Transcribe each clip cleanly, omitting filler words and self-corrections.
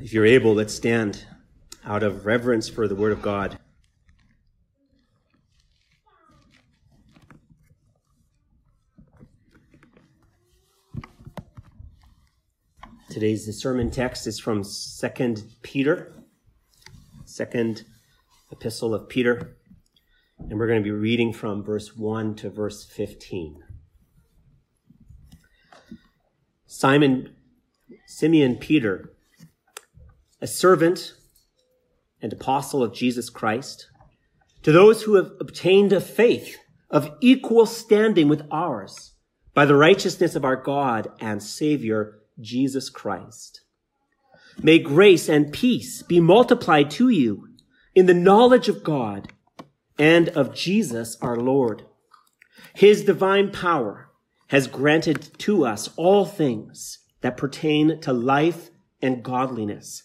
If you're able, let's stand out of reverence for the Word of God. Today's sermon text is from 2nd Epistle of Peter, and we're going to be reading from verse 1 to verse 15. Simeon Peter, a servant and apostle of Jesus Christ, to those who have obtained a faith of equal standing with ours by the righteousness of our God and Savior, Jesus Christ. May grace and peace be multiplied to you in the knowledge of God and of Jesus our Lord. His divine power has granted to us all things that pertain to life and godliness,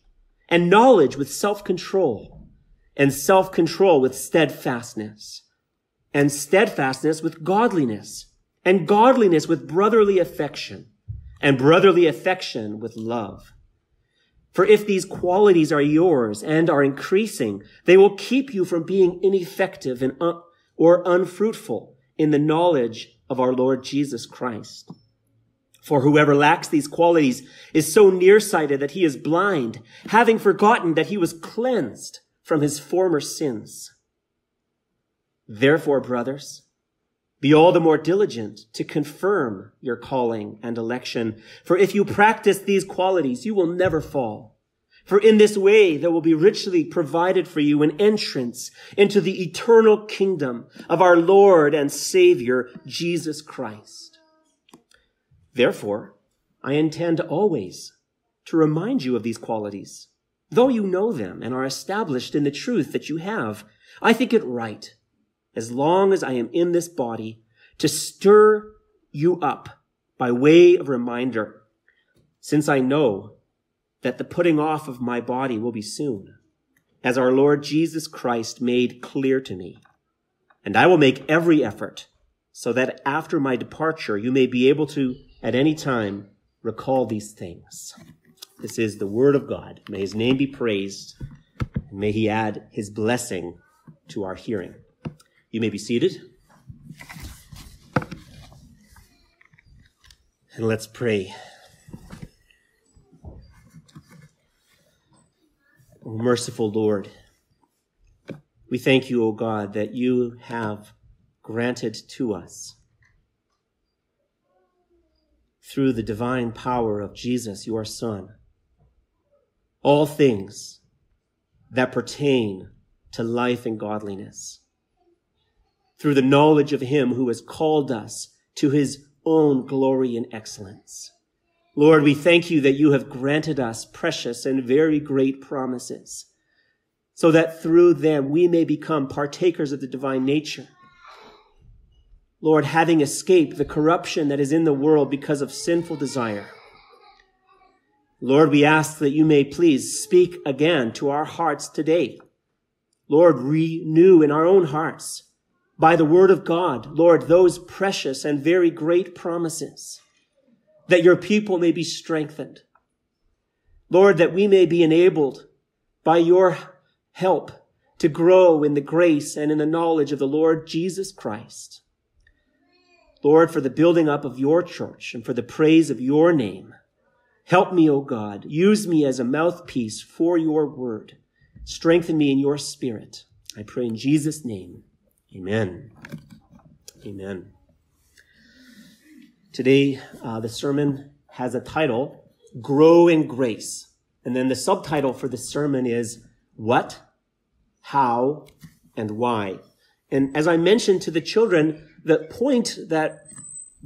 and knowledge with self-control, and self-control with steadfastness, and steadfastness with godliness, and godliness with brotherly affection, and brotherly affection with love. For if these qualities are yours and are increasing, they will keep you from being ineffective and or unfruitful in the knowledge of our Lord Jesus Christ. For whoever lacks these qualities is so nearsighted that he is blind, having forgotten that he was cleansed from his former sins. Therefore, brothers, be all the more diligent to confirm your calling and election. For if you practice these qualities, you will never fall. For in this way, there will be richly provided for you an entrance into the eternal kingdom of our Lord and Savior, Jesus Christ. Therefore, I intend always to remind you of these qualities, though you know them and are established in the truth that you have. I think it right, as long as I am in this body, to stir you up by way of reminder, since I know that the putting off of my body will be soon, as our Lord Jesus Christ made clear to me. And I will make every effort so that after my departure, you may be able to at any time recall these things. This is the word of God. May his name be praised, and may he add his blessing to our hearing. You may be seated. And let's pray. O merciful Lord, we thank you, O God, that you have granted to us, through the divine power of Jesus, your Son, all things that pertain to life and godliness, through the knowledge of him who has called us to his own glory and excellence. Lord, we thank you that you have granted us precious and very great promises, so that through them we may become partakers of the divine nature. Lord, having escaped the corruption that is in the world because of sinful desire. Lord, we ask that you may please speak again to our hearts today. Lord, renew in our own hearts, by the word of God, Lord, those precious and very great promises, that your people may be strengthened. Lord, that we may be enabled by your help to grow in the grace and in the knowledge of the Lord Jesus Christ. Lord, for the building up of your church and for the praise of your name, help me, O God. Use me as a mouthpiece for your word. Strengthen me in your spirit. I pray in Jesus' name. Amen. Amen. Today, the sermon has a title, Grow in Grace. And then the subtitle for the sermon is What, How, and Why. And as I mentioned to the children, the point that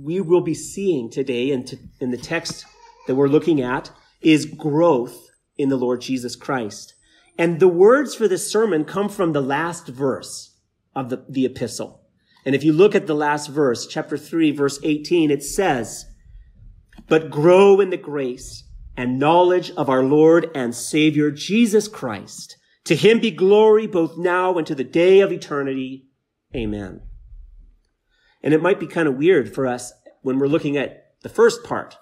we will be seeing today in the text that we're looking at is growth in the Lord Jesus Christ. And the words for this sermon come from the last verse of the epistle. And if you look at the last verse, chapter 3, verse 18, it says, "But grow in the grace and knowledge of our Lord and Savior, Jesus Christ. To him be glory both now and to the day of eternity. Amen." And it might be kind of weird for us when we're looking at the first part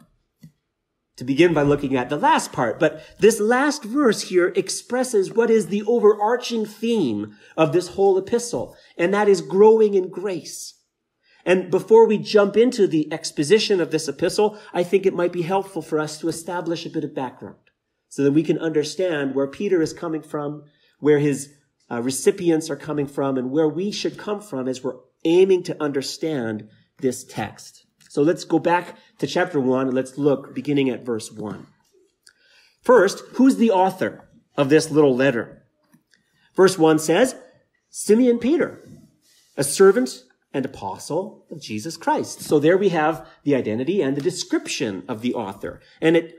to begin by looking at the last part. But this last verse here expresses what is the overarching theme of this whole epistle, and that is growing in grace. And before we jump into the exposition of this epistle, I think it might be helpful for us to establish a bit of background so that we can understand where Peter is coming from, where his recipients are coming from, and where we should come from as we're aiming to understand this text. So let's go back to chapter 1 and let's look beginning at verse 1. First, who's the author of this little letter? Verse 1 says, Simon Peter, a servant and apostle of Jesus Christ. So there we have the identity and the description of the author. And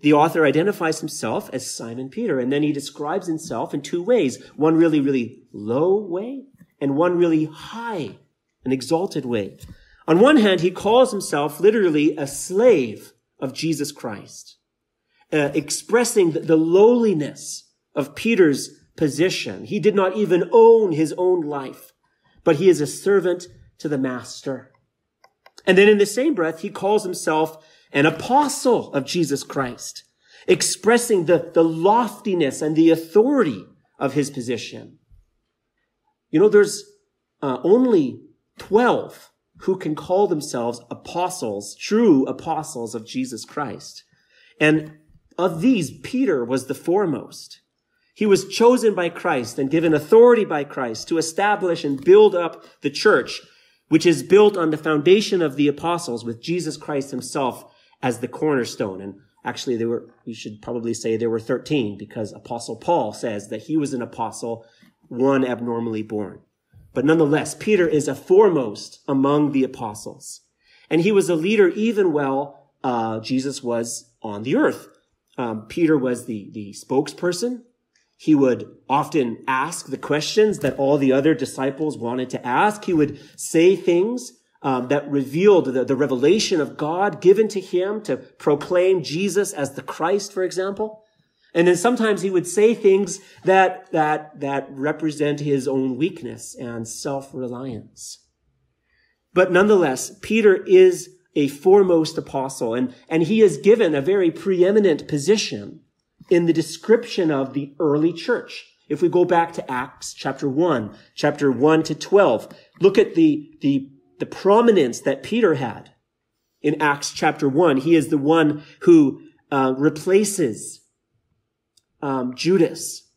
the author identifies himself as Simon Peter, and then he describes himself in two ways. One really, really low way, and one really high and exalted way. On one hand, he calls himself literally a slave of Jesus Christ, expressing the lowliness of Peter's position. He did not even own his own life, but he is a servant to the master. And then in the same breath, he calls himself an apostle of Jesus Christ, expressing the loftiness and the authority of his position. You know, there's only 12 who can call themselves apostles, true apostles of Jesus Christ. And of these, Peter was the foremost. He was chosen by Christ and given authority by Christ to establish and build up the church, which is built on the foundation of the apostles with Jesus Christ himself as the cornerstone. And actually, we should probably say there were 13, because Apostle Paul says that he was an apostle, one abnormally born. But nonetheless, Peter is a foremost among the apostles. And he was a leader even while Jesus was on the earth. Peter was the spokesperson. He would often ask the questions that all the other disciples wanted to ask. He would say things that revealed the revelation of God given to him to proclaim Jesus as the Christ, for example. And then sometimes he would say things that represent his own weakness and self-reliance. But nonetheless, Peter is a foremost apostle, and he is given a very preeminent position in the description of the early church. If we go back to Acts chapter 1 to 12, look at the prominence that Peter had in Acts chapter 1. He is the one who replaces Judas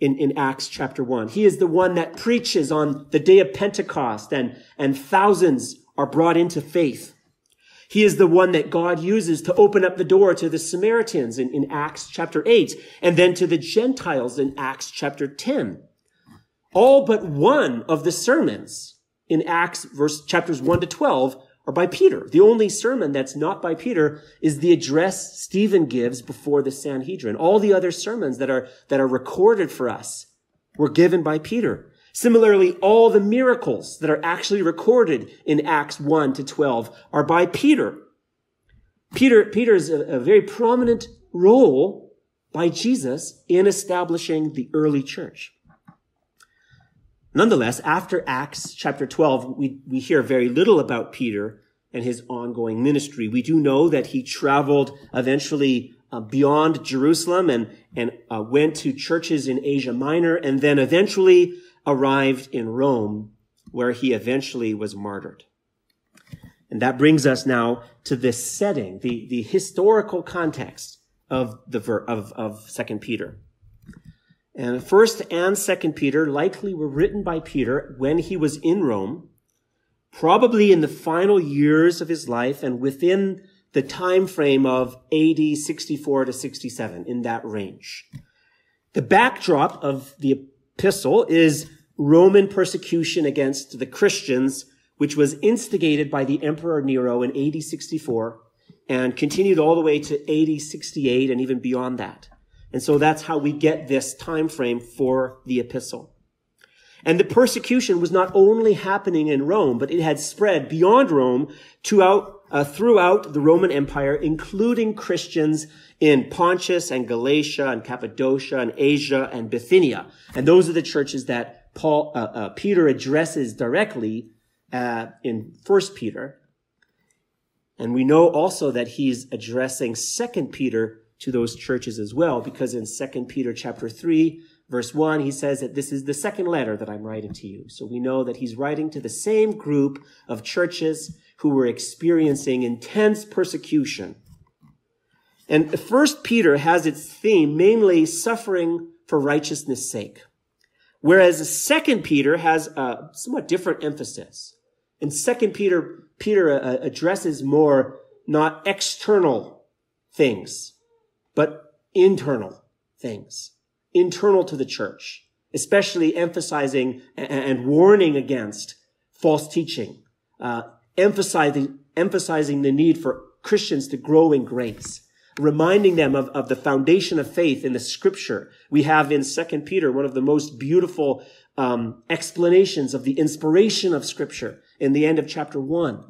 in Acts chapter 1. He is the one that preaches on the day of Pentecost, and thousands are brought into faith. He is the one that God uses to open up the door to the Samaritans in Acts chapter 8, and then to the Gentiles in Acts chapter 10. All but one of the sermons in Acts chapters 1 to 12 are by Peter. The only sermon that's not by Peter is the address Stephen gives before the Sanhedrin. All the other sermons that are recorded for us were given by Peter. Similarly, all the miracles that are actually recorded in Acts 1 to 12 are by Peter. Peter's a very prominent role by Jesus in establishing the early church. Nonetheless, after Acts chapter 12, we hear very little about Peter and his ongoing ministry. We do know that he traveled eventually beyond Jerusalem and went to churches in Asia Minor, and then eventually arrived in Rome, where he eventually was martyred. And that brings us now to this setting, the historical context of 2 Peter. And 1st and 2nd Peter likely were written by Peter when he was in Rome, probably in the final years of his life and within the time frame of AD 64 to 67, in that range. The backdrop of the epistle is Roman persecution against the Christians, which was instigated by the Emperor Nero in AD 64 and continued all the way to AD 68 and even beyond that. And so that's how we get this time frame for the epistle. And the persecution was not only happening in Rome, but it had spread beyond Rome throughout the Roman Empire, including Christians in Pontus and Galatia and Cappadocia and Asia and Bithynia. And those are the churches that Peter addresses directly in 1 Peter. And we know also that he's addressing 2 Peter to those churches as well, because in 2 Peter chapter 3, verse 1, he says that this is the second letter that I'm writing to you. So we know that he's writing to the same group of churches who were experiencing intense persecution. And 1 Peter has its theme mainly suffering for righteousness' sake, whereas 2 Peter has a somewhat different emphasis. In 2 Peter, Peter addresses more not external things, but internal things, internal to the church, especially emphasizing and warning against false teaching, emphasizing the need for Christians to grow in grace, reminding them of the foundation of faith in the scripture. We have in 2 Peter one of the most beautiful explanations of the inspiration of scripture in the end of chapter 1.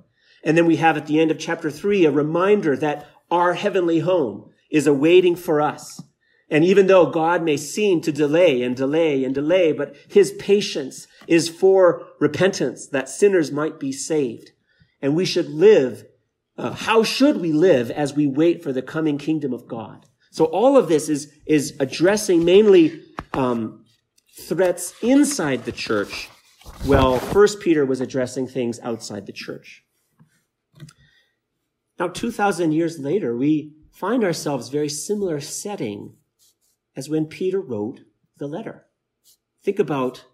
And then we have at the end of chapter 3 a reminder that our heavenly home is awaiting for us. And even though God may seem to delay and delay and delay, but his patience is for repentance, that sinners might be saved. And we should live how should we live as we wait for the coming kingdom of God? So all of this is addressing mainly threats inside the church, while 1 Peter was addressing things outside the church. Now, 2,000 years later, we find ourselves very similar setting as when Peter wrote the letter. Think about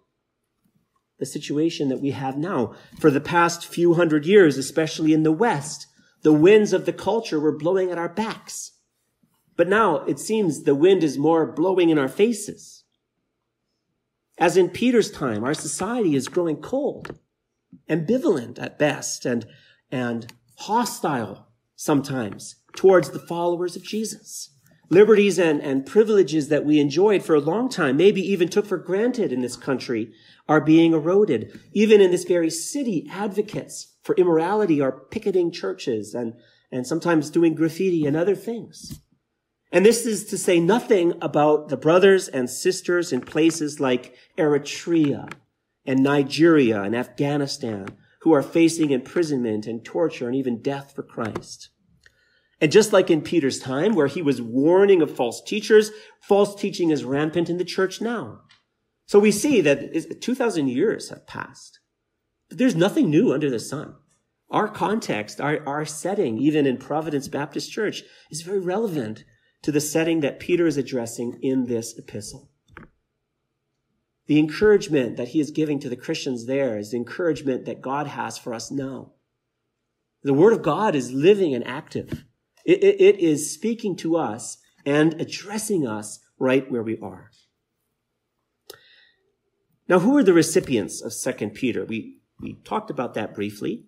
the situation that we have now. For the past few hundred years, especially in the West, the winds of the culture were blowing at our backs. But now it seems the wind is more blowing in our faces. As in Peter's time, our society is growing cold, ambivalent at best, and hostile sometimes towards the followers of Jesus. Liberties and privileges that we enjoyed for a long time, maybe even took for granted in this country, are being eroded. Even in this very city, advocates for immorality are picketing churches and sometimes doing graffiti and other things. And this is to say nothing about the brothers and sisters in places like Eritrea and Nigeria and Afghanistan, who are facing imprisonment and torture and even death for Christ. And just like in Peter's time, where he was warning of false teachers, false teaching is rampant in the church now. So we see that 2,000 years have passed. But there's nothing new under the sun. Our context, our setting, even in Providence Baptist Church, is very relevant to the setting that Peter is addressing in this epistle. The encouragement that he is giving to the Christians there is the encouragement that God has for us now. The Word of God is living and active. It is speaking to us and addressing us right where we are. Now, who are the recipients of 2 Peter? We talked about that briefly,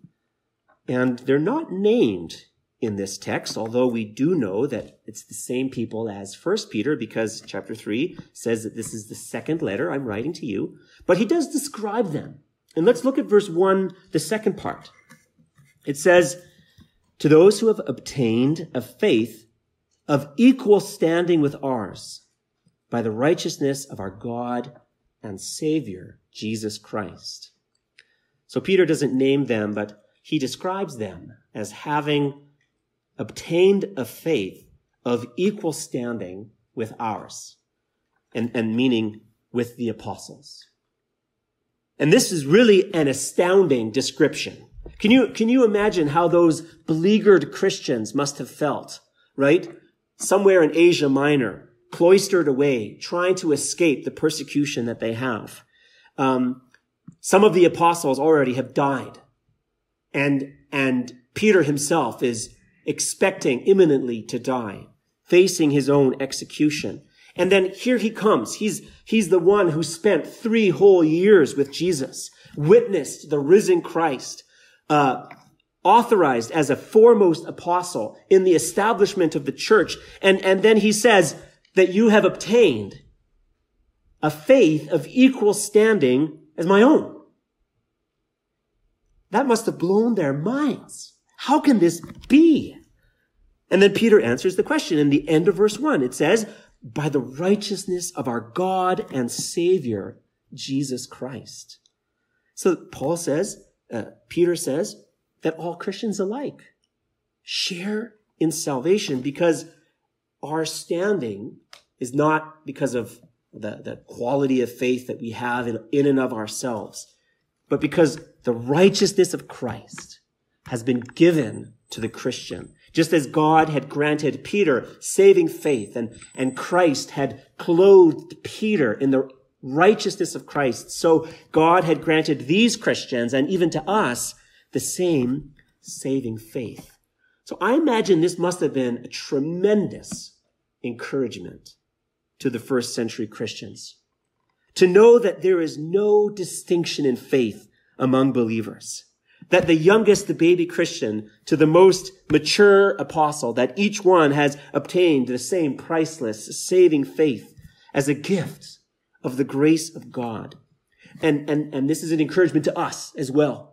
and they're not named in this text, although we do know that it's the same people as 1 Peter, because chapter 3 says that this is the second letter I'm writing to you, but he does describe them. And let's look at verse 1, the second part. It says, to those who have obtained a faith of equal standing with ours by the righteousness of our God and Savior, Jesus Christ. So Peter doesn't name them, but he describes them as having obtained a faith of equal standing with ours, and meaning with the apostles. And this is really an astounding description. Can you imagine how those beleaguered Christians must have felt, right? Somewhere in Asia Minor, cloistered away, trying to escape the persecution that they have. Some of the apostles already have died. And Peter himself is expecting imminently to die, facing his own execution. And then here he comes. He's the one who spent 3 whole years with Jesus, witnessed the risen Christ, authorized as a foremost apostle in the establishment of the church. And then he says, that you have obtained a faith of equal standing as my own. That must have blown their minds. How can this be? And then Peter answers the question in the end of verse 1. It says, by the righteousness of our God and Savior, Jesus Christ. So Paul says, Peter says, that all Christians alike share in salvation because our standing is not because of the quality of faith that we have in and of ourselves, but because the righteousness of Christ has been given to the Christian. Just as God had granted Peter saving faith and Christ had clothed Peter in the righteousness of Christ, so God had granted these Christians and even to us the same saving faith. So I imagine this must have been a tremendous encouragement to the first century Christians to know that there is no distinction in faith among believers, that the youngest, the baby Christian, to the most mature apostle, that each one has obtained the same priceless saving faith as a gift of the grace of God. And this is an encouragement to us as well.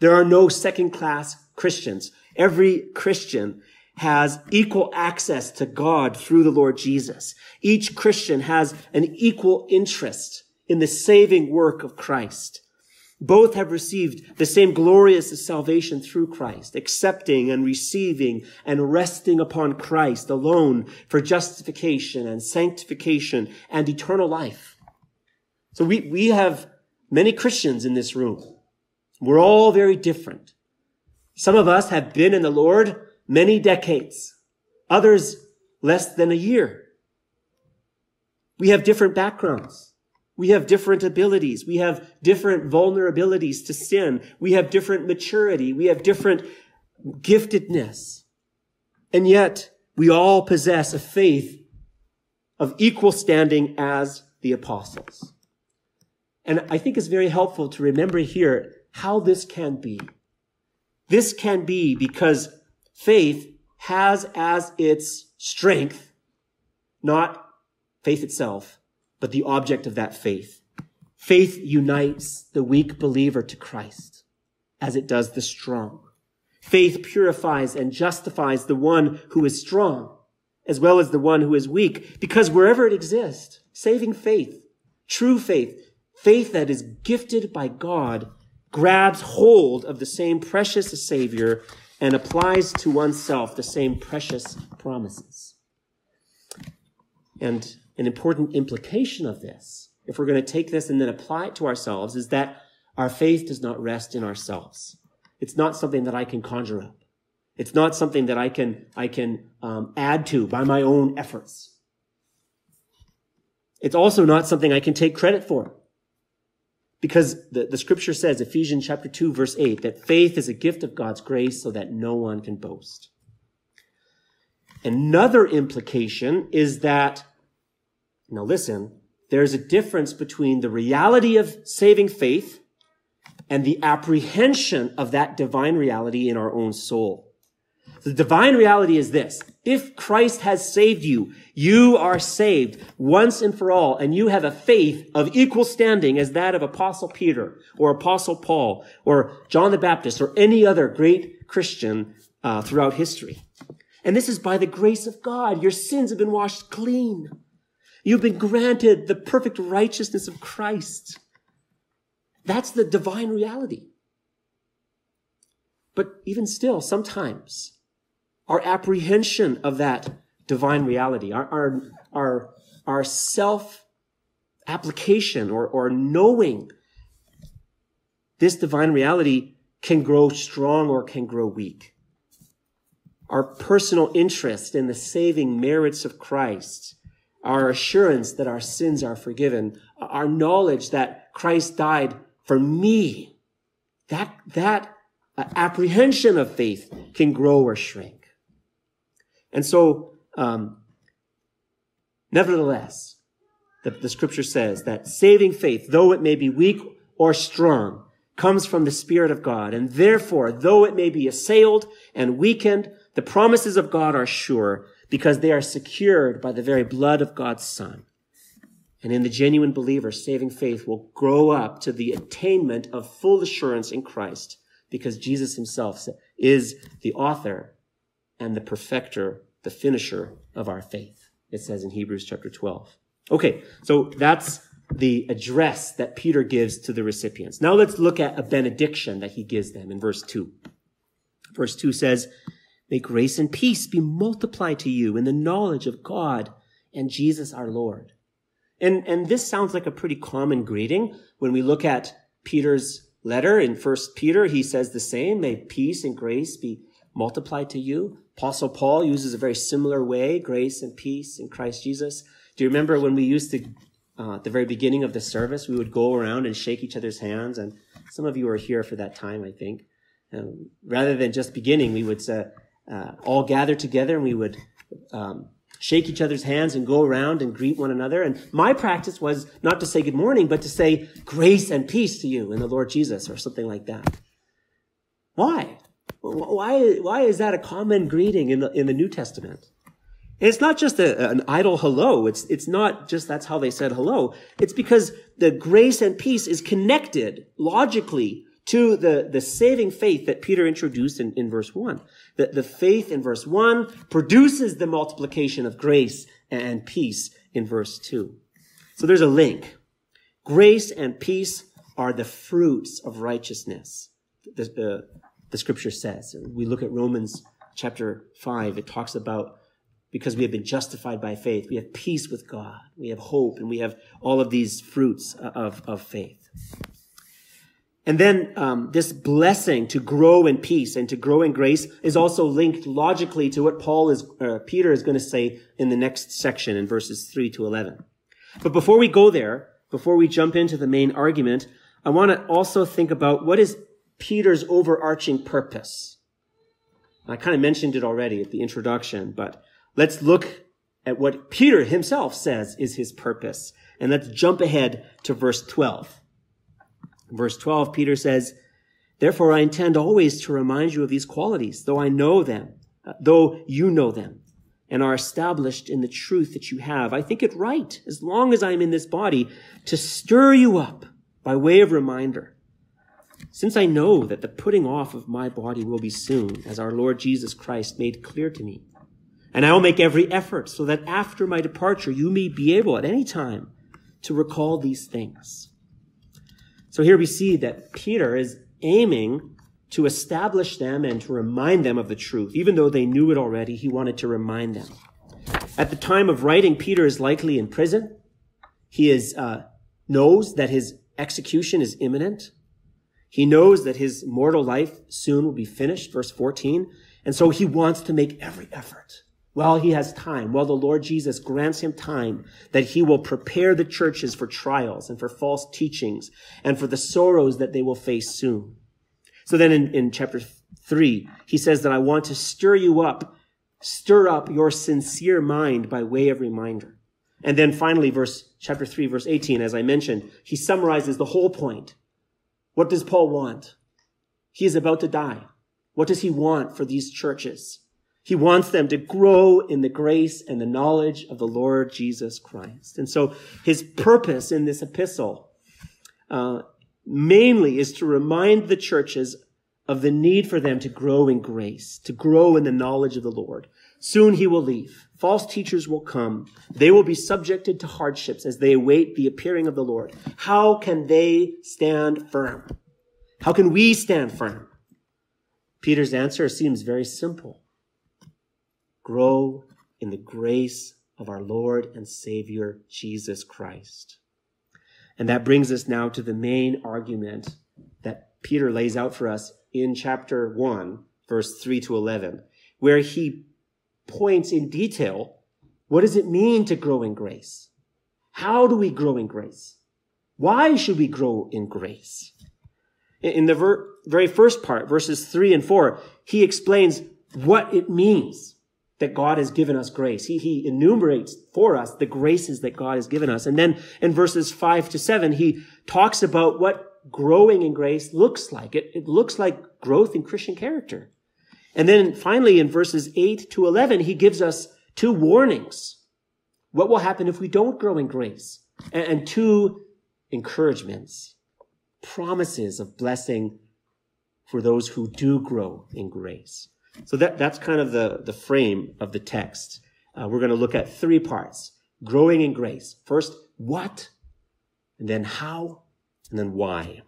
There are no second-class Christians. Every Christian has equal access to God through the Lord Jesus. Each Christian has an equal interest in the saving work of Christ. Both have received the same glorious salvation through Christ, accepting and receiving and resting upon Christ alone for justification and sanctification and eternal life. So we have many Christians in this room. We're all very different. Some of us have been in the Lord many decades, others less than a year. We have different backgrounds. We have different abilities. We have different vulnerabilities to sin. We have different maturity. We have different giftedness. And yet we all possess a faith of equal standing as the apostles. And I think it's very helpful to remember here how this can be. This can be because faith has as its strength, not faith itself, but the object of that faith. Faith unites the weak believer to Christ as it does the strong. Faith purifies and justifies the one who is strong as well as the one who is weak, because wherever it exists, saving faith, true faith, faith that is gifted by God, grabs hold of the same precious Savior and applies to oneself the same precious promises. And an important implication of this, if we're going to take this and then apply it to ourselves, is that our faith does not rest in ourselves. It's not something that I can conjure up. It's not something that I can add to by my own efforts. It's also not something I can take credit for. Because the scripture says, Ephesians chapter 2, verse 8, that faith is a gift of God's grace so that no one can boast. Another implication is that, now listen, there's a difference between the reality of saving faith and the apprehension of that divine reality in our own soul. The divine reality is this. If Christ has saved you, you are saved once and for all, and you have a faith of equal standing as that of Apostle Peter or Apostle Paul or John the Baptist or any other great Christian throughout history. And this is by the grace of God. Your sins have been washed clean. You've been granted the perfect righteousness of Christ. That's the divine reality. But even still, sometimes our apprehension of that divine reality, our self-application or knowing this divine reality can grow strong or can grow weak. Our personal interest in the saving merits of Christ, our assurance that our sins are forgiven, our knowledge that Christ died for me, that apprehension of faith can grow or shrink. And so, nevertheless, the scripture says that saving faith, though it may be weak or strong, comes from the Spirit of God. And therefore, though it may be assailed and weakened, the promises of God are sure because they are secured by the very blood of God's Son. And in the genuine believer, saving faith will grow up to the attainment of full assurance in Christ, because Jesus himself is the author and the perfecter, the finisher of our faith. It says in Hebrews chapter 12. Okay, so that's the address that Peter gives to the recipients. Now let's look at a benediction that he gives them in verse 2. Verse 2 says, "May grace and peace be multiplied to you in the knowledge of God and Jesus our Lord." And this sounds like a pretty common greeting. When we look at Peter's letter in 1 Peter, he says the same. May peace and grace be multiplied to you. Apostle Paul uses a very similar way, grace and peace in Christ Jesus. Do you remember when we used to, at the very beginning of the service, we would go around and shake each other's hands? And some of you were here for that time, I think. Rather than just beginning, we would all gather together and we would shake each other's hands and go around and greet one another. And my practice was not to say good morning, but to say grace and peace to you in the Lord Jesus or something like that. Why? Why is that a common greeting in the New Testament? And it's not just an idle hello. It's not just that's how they said hello. It's because the grace and peace is connected logically to the saving faith that Peter introduced in verse 1. The faith in verse 1 produces the multiplication of grace and peace in verse 2. So there's a link. Grace and peace are the fruits of righteousness, the scripture says. We look at Romans chapter 5. It talks about, because we have been justified by faith, we have peace with God, we have hope, and we have all of these fruits of faith. And then this blessing to grow in peace and to grow in grace is also linked logically to what Peter is going to say in the next section in verses 3 to 11. But before we go there, before we jump into the main argument, I want to also think about what is Peter's overarching purpose. I kind of mentioned it already at the introduction, but let's look at what Peter himself says is his purpose. And let's jump ahead to verse 12. Verse 12, Peter says, "Therefore I intend always to remind you of these qualities, though you know them, and are established in the truth that you have. I think it right, as long as I am in this body, to stir you up by way of reminder, since I know that the putting off of my body will be soon, as our Lord Jesus Christ made clear to me. And I will make every effort so that after my departure, you may be able at any time to recall these things." So here we see that Peter is aiming to establish them and to remind them of the truth. Even though they knew it already, he wanted to remind them. At the time of writing, Peter is likely in prison. He knows that his execution is imminent. He knows that his mortal life soon will be finished, verse 14. And so he wants to make every effort while he has time, while the Lord Jesus grants him time, that he will prepare the churches for trials and for false teachings and for the sorrows that they will face soon. So then in chapter 3, he says that I want to stir up your sincere mind by way of reminder. And then finally, chapter 3, verse 18, as I mentioned, he summarizes the whole point. What does Paul want? He is about to die. What does he want for these churches? He wants them to grow in the grace and the knowledge of the Lord Jesus Christ. And so his purpose in this epistle mainly is to remind the churches of the need for them to grow in grace, to grow in the knowledge of the Lord. Soon he will leave. False teachers will come. They will be subjected to hardships as they await the appearing of the Lord. How can they stand firm? How can we stand firm? Peter's answer seems very simple. Grow in the grace of our Lord and Savior, Jesus Christ. And that brings us now to the main argument that Peter lays out for us in chapter 1, verse 3 to 11, where he points in detail, what does it mean to grow in grace? How do we grow in grace? Why should we grow in grace? In the very first part, verses 3 and 4, he explains what it means that God has given us grace. He enumerates for us the graces that God has given us. And then in verses 5 to 7, he talks about what growing in grace looks like. It looks like growth in Christian character. And then finally in verses 8 to 11, he gives us two warnings. What will happen if we don't grow in grace? And two encouragements, promises of blessing for those who do grow in grace. So that's kind of the frame of the text. We're going to look at three parts. Growing in grace. First, what? And then how? And then why?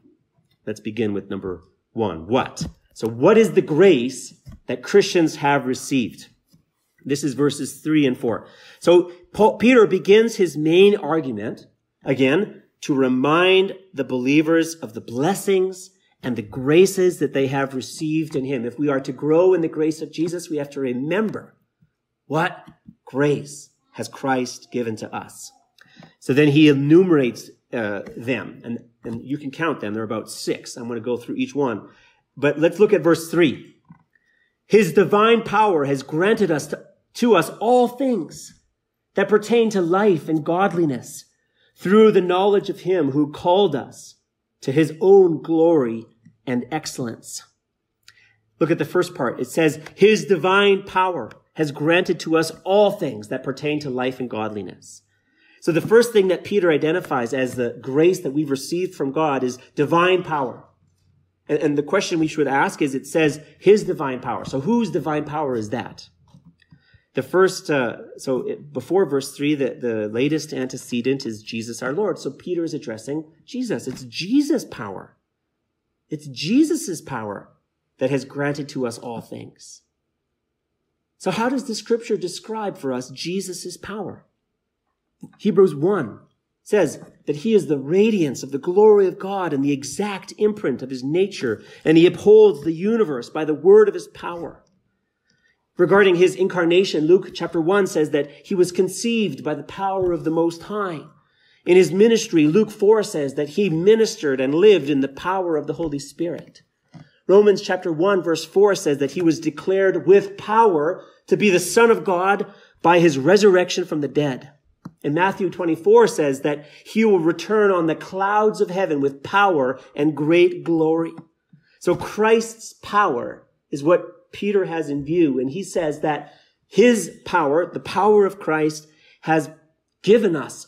Let's begin with number one. What? So what is the grace that Christians have received? This is verses 3 and 4. So Peter begins his main argument, again, to remind the believers of the blessings and the graces that they have received in him. If we are to grow in the grace of Jesus, we have to remember what grace has Christ given to us. So then he enumerates them, and you can count them. There are about 6. I'm going to go through each one. But let's look at verse 3. His divine power has granted us to us all things that pertain to life and godliness through the knowledge of him who called us to his own glory and excellence. Look at the first part. It says, his divine power has granted to us all things that pertain to life and godliness. So the first thing that Peter identifies as the grace that we've received from God is divine power. And the question we should ask is, it says his divine power. So whose divine power is that? The first, before verse 3, the latest antecedent is Jesus our Lord. So Peter is addressing Jesus. It's Jesus' power. It's Jesus' power that has granted to us all things. So how does the scripture describe for us Jesus' power? Hebrews 1 says that he is the radiance of the glory of God and the exact imprint of his nature, and he upholds the universe by the word of his power. Regarding his incarnation, Luke chapter 1 says that he was conceived by the power of the Most High. In his ministry, Luke 4 says that he ministered and lived in the power of the Holy Spirit. Romans chapter 1 verse 4 says that he was declared with power to be the Son of God by his resurrection from the dead. And Matthew 24 says that he will return on the clouds of heaven with power and great glory. So Christ's power is what Peter has in view. And he says that his power, the power of Christ, has given us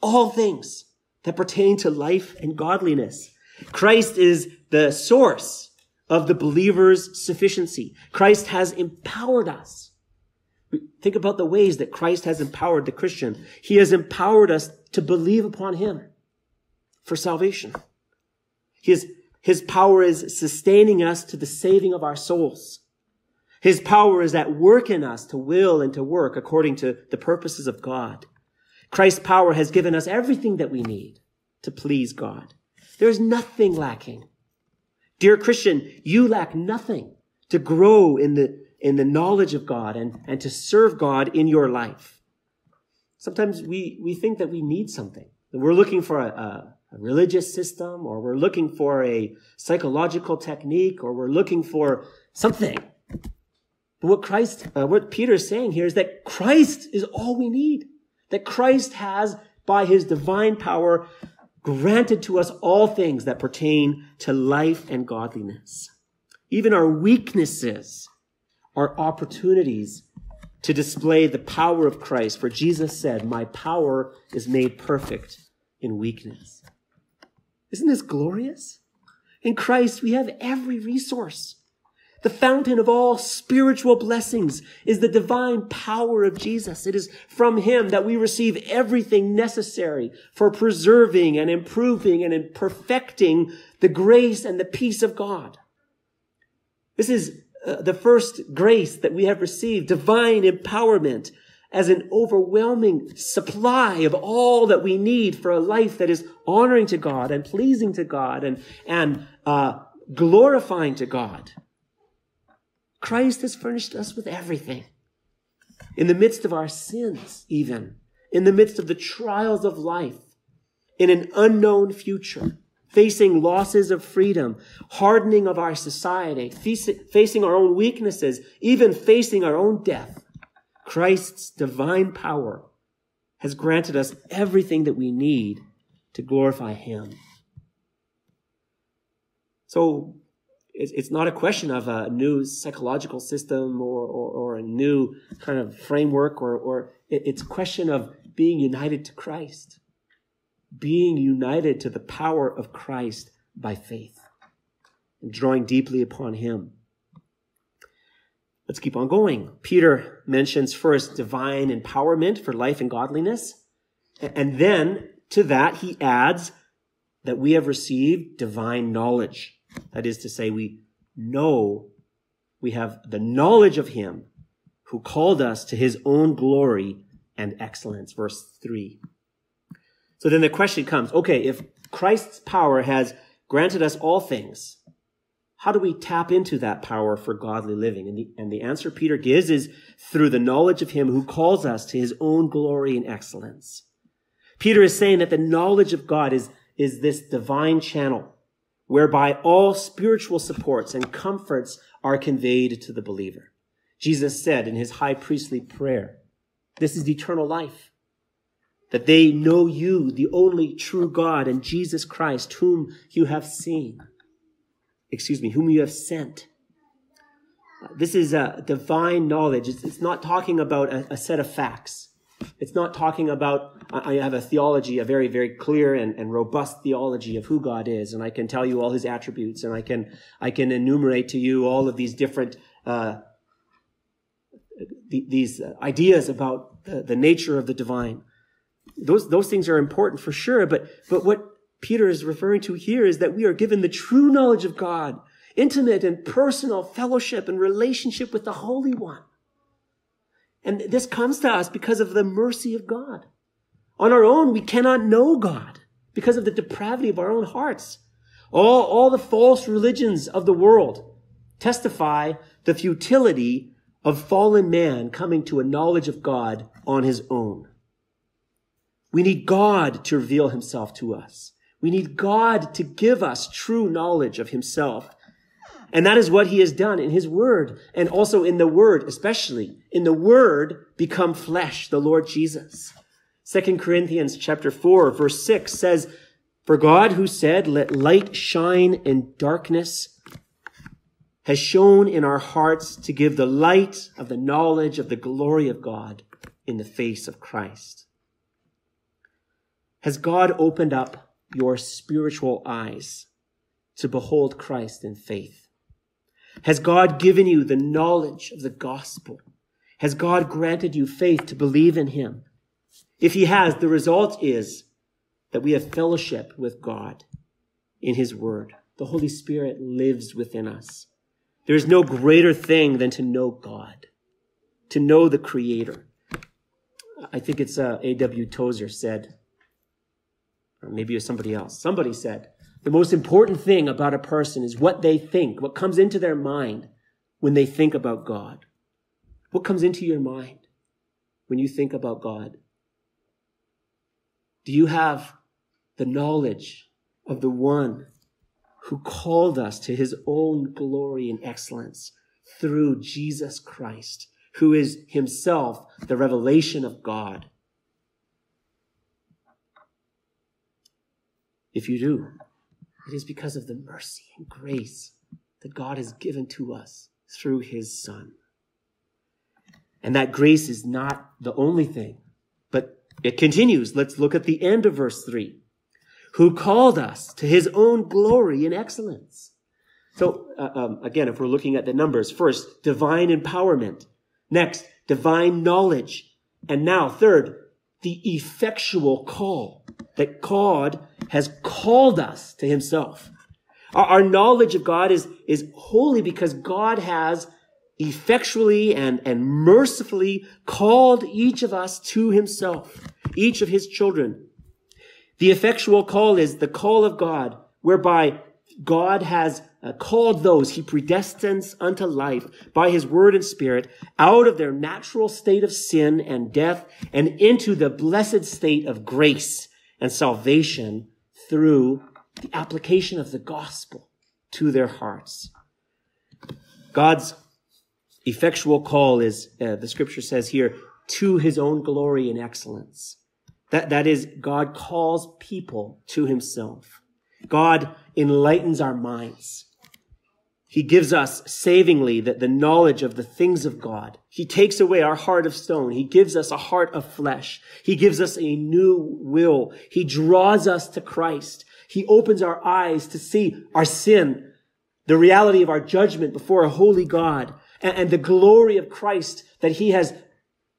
all things that pertain to life and godliness. Christ is the source of the believer's sufficiency. Christ has empowered us. Think about the ways that Christ has empowered the Christian. He has empowered us to believe upon him for salvation. His power is sustaining us to the saving of our souls. His power is at work in us to will and to work according to the purposes of God. Christ's power has given us everything that we need to please God. There is nothing lacking. Dear Christian, you lack nothing to grow in the knowledge of God and to serve God in your life. Sometimes we think that we need something. That we're looking for a religious system, or we're looking for a psychological technique, or we're looking for something. But what Peter is saying here is that Christ is all we need. That Christ has, by his divine power, granted to us all things that pertain to life and godliness. Even our weaknesses are opportunities to display the power of Christ. For Jesus said, my power is made perfect in weakness. Isn't this glorious? In Christ, we have every resource. The fountain of all spiritual blessings is the divine power of Jesus. It is from him that we receive everything necessary for preserving and improving and perfecting the grace and the peace of God. This is the first grace that we have received, divine empowerment as an overwhelming supply of all that we need for a life that is honoring to God and pleasing to God and glorifying to God. Christ has furnished us with everything. In the midst of our sins, even, in the midst of the trials of life, in an unknown future, facing losses of freedom, hardening of our society, facing our own weaknesses, even facing our own death, Christ's divine power has granted us everything that we need to glorify him. So It's not a question of a new psychological system or a new kind of framework, or it's a question of being united to Christ, being united to the power of Christ by faith, and drawing deeply upon him. Let's keep on going. Peter mentions first divine empowerment for life and godliness. And then to that, he adds that we have received divine knowledge. That is to say, we know, we have the knowledge of him who called us to his own glory and excellence. Verse 3. So then the question comes, okay, if Christ's power has granted us all things, how do we tap into that power for godly living? And the answer Peter gives is through the knowledge of him who calls us to his own glory and excellence. Peter is saying that the knowledge of God is this divine channel whereby all spiritual supports and comforts are conveyed to the believer. Jesus said in his high priestly prayer, this is eternal life, that they know you, the only true God, and Jesus Christ, whom you have seen. Excuse me, whom you have sent. This is a divine knowledge. It's not talking about a set of facts. It's not talking about, I have a theology, a very, very clear and robust theology of who God is, and I can tell you all his attributes, and I can enumerate to you all of these different these ideas about the nature of the divine. Those things are important for sure, but what Peter is referring to here is that we are given the true knowledge of God, intimate and personal fellowship and relationship with the Holy One. And this comes to us because of the mercy of God. On our own, we cannot know God because of the depravity of our own hearts. All the false religions of the world testify the futility of fallen man coming to a knowledge of God on his own. We need God to reveal himself to us. We need God to give us true knowledge of himself. And that is what he has done in his word, and also in the word, especially in the word become flesh, the Lord Jesus. 2nd Corinthians chapter 4, verse 6 says, for God who said, let light shine in darkness, has shown in our hearts to give the light of the knowledge of the glory of God in the face of Christ. Has God opened up your spiritual eyes to behold Christ in faith? Has God given you the knowledge of the gospel? Has God granted you faith to believe in him? If he has, the result is that we have fellowship with God in his word. The Holy Spirit lives within us. There is no greater thing than to know God, to know the Creator. I think it's A.W. Tozer said, or maybe it was somebody else. Somebody said, the most important thing about a person is what they think, what comes into their mind when they think about God. What comes into your mind when you think about God? Do you have the knowledge of the one who called us to his own glory and excellence through Jesus Christ, who is himself the revelation of God? If you do, it is because of the mercy and grace that God has given to us through his Son. And that grace is not the only thing, but it continues. Let's look at the end of verse 3. Who called us to his own glory and excellence. So again, if we're looking at the numbers, first, divine empowerment. Next, divine knowledge. And now, third, the effectual call, that God has called us to himself. Our knowledge of God is holy because God has effectually and mercifully called each of us to himself, each of his children. The effectual call is the call of God, whereby God has called those he predestines unto life by his word and spirit out of their natural state of sin and death and into the blessed state of grace and salvation through the application of the gospel to their hearts. God's effectual call is, the scripture says here, to his own glory and excellence. That is, God calls people to himself. God enlightens our minds. He gives us savingly the knowledge of the things of God. He takes away our heart of stone. He gives us a heart of flesh. He gives us a new will. He draws us to Christ. He opens our eyes to see our sin, the reality of our judgment before a holy God, and the glory of Christ that he has